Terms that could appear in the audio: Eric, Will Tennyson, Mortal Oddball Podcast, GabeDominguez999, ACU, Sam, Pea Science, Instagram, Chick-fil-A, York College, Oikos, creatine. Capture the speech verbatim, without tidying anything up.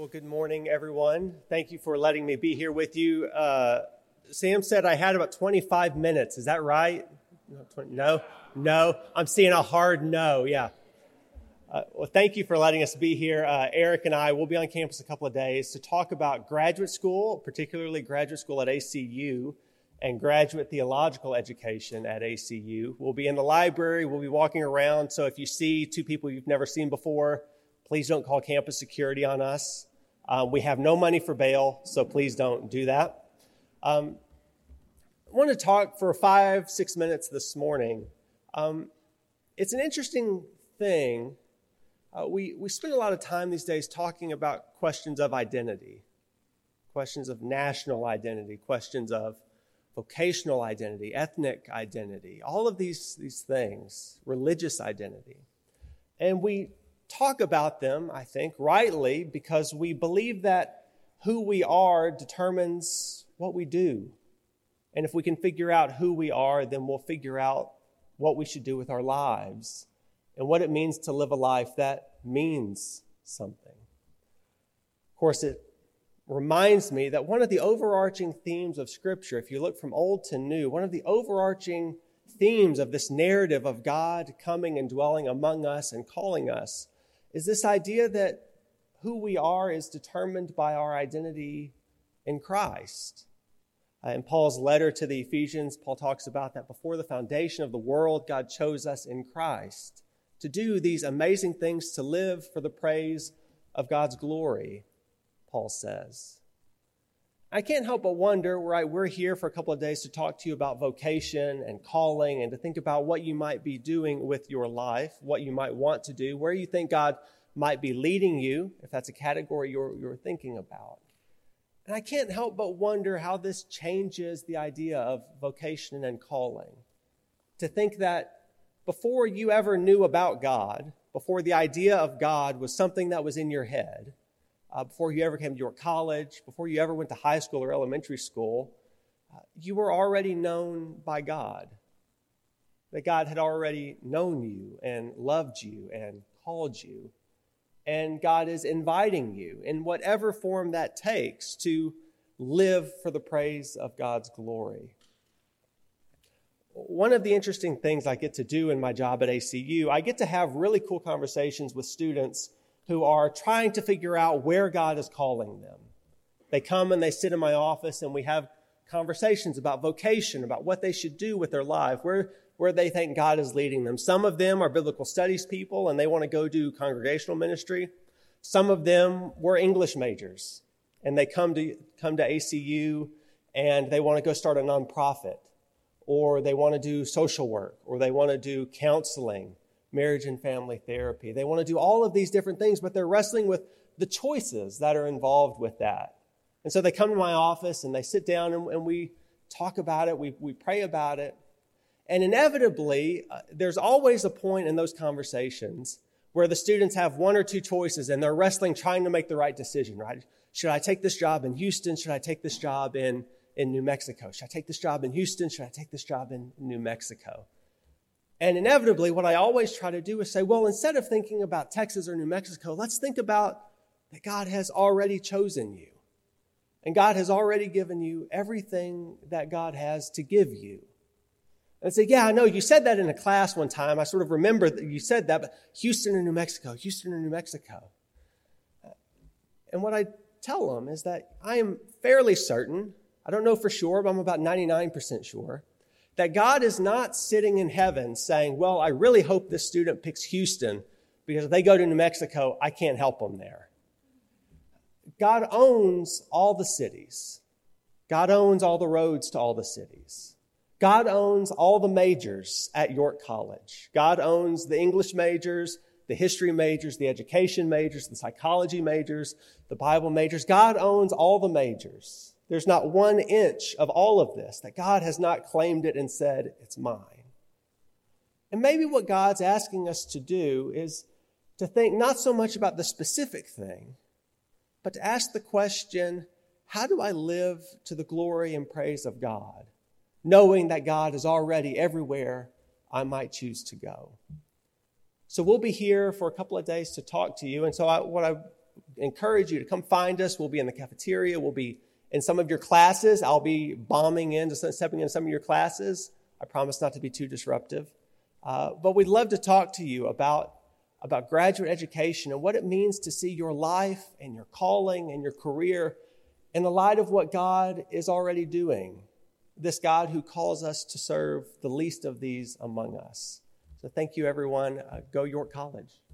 Well, good morning, everyone. Thank you for letting me be here with you. Uh, Sam said I had about twenty-five minutes. Is that right? No, no. I'm seeing a hard no. Yeah. Uh, well, thank you for letting us be here. Uh, Eric and I will be on campus a couple of days to talk about graduate school, particularly graduate school at A C U and graduate theological education at A C U. We'll be in the library. We'll be walking around. So if you see two people you've never seen before, please don't call campus security on us. Uh, we have no money for bail, so please don't do that. Um, I want to talk for five, six minutes this morning. Um, it's an interesting thing. Uh, we, we spend a lot of time these days talking about questions of identity, questions of national identity, questions of vocational identity, ethnic identity, all of these, these things, religious identity. And we talk about them, I think, rightly, because we believe that who we are determines what we do. And if we can figure out who we are, then we'll figure out what we should do with our lives and what it means to live a life that means something. Of course, it reminds me that one of the overarching themes of Scripture, if you look from old to new, one of the overarching themes of this narrative of God coming and dwelling among us and calling us is this idea that who we are is determined by our identity in Christ. Uh, in Paul's letter to the Ephesians, Paul talks about that before the foundation of the world, God chose us in Christ to do these amazing things, to live for the praise of God's glory, Paul says. I can't help but wonder, right, we're here for a couple of days to talk to you about vocation and calling and to think about what you might be doing with your life, what you might want to do, where you think God might be leading you, if that's a category you're, you're thinking about. And I can't help but wonder how this changes the idea of vocation and calling. To think that before you ever knew about God, before the idea of God was something that was in your head, Uh, before you ever came to York College, before you ever went to high school or elementary school, uh, you were already known by God. That God had already known you and loved you and called you. And God is inviting you in whatever form that takes to live for the praise of God's glory. One of the interesting things I get to do in my job at A C U, I get to have really cool conversations with students who are trying to figure out where God is calling them. They come and they sit in my office and we have conversations about vocation, about what they should do with their life, where, where they think God is leading them. Some of them are biblical studies people and they want to go do congregational ministry. Some of them were English majors and they come to, come to A C U and they want to go start a nonprofit, or they want to do social work, or they want to do counseling, marriage and family therapy. They want to do all of these different things, but they're wrestling with the choices that are involved with that. And so they come to my office and they sit down and, and we talk about it. We, we pray about it. And inevitably, uh, there's always a point in those conversations where the students have one or two choices and they're wrestling, trying to make the right decision, right? Should I take this job in Houston? Should I take this job in, in New Mexico? Should I take this job in Houston? Should I take this job in New Mexico? And inevitably, what I always try to do is say, well, instead of thinking about Texas or New Mexico, let's think about that God has already chosen you. And God has already given you everything that God has to give you. And I say, yeah, I know you said that in a class one time. I sort of remember that you said that, but Houston or New Mexico, Houston or New Mexico. And what I tell them is that I am fairly certain, I don't know for sure, but I'm about ninety-nine percent sure, that God is not sitting in heaven saying, well, I really hope this student picks Houston because if they go to New Mexico, I can't help them there. God owns all the cities. God owns all the roads to all the cities. God owns all the majors at York College. God owns the English majors, the history majors, the education majors, the psychology majors, the Bible majors. God owns all the majors. There's not one inch of all of this that God has not claimed it and said, it's mine. And maybe what God's asking us to do is to think not so much about the specific thing, but to ask the question, how do I live to the glory and praise of God, knowing that God is already everywhere I might choose to go? So we'll be here for a couple of days to talk to you. And so I, what I encourage you to come find us. We'll be in the cafeteria. We'll be in some of your classes. I'll be bombing in, just stepping into some of your classes. I promise not to be too disruptive. Uh, but we'd love to talk to you about, about graduate education and what it means to see your life and your calling and your career in the light of what God is already doing. This God who calls us to serve the least of these among us. So thank you, everyone. Uh, go York College.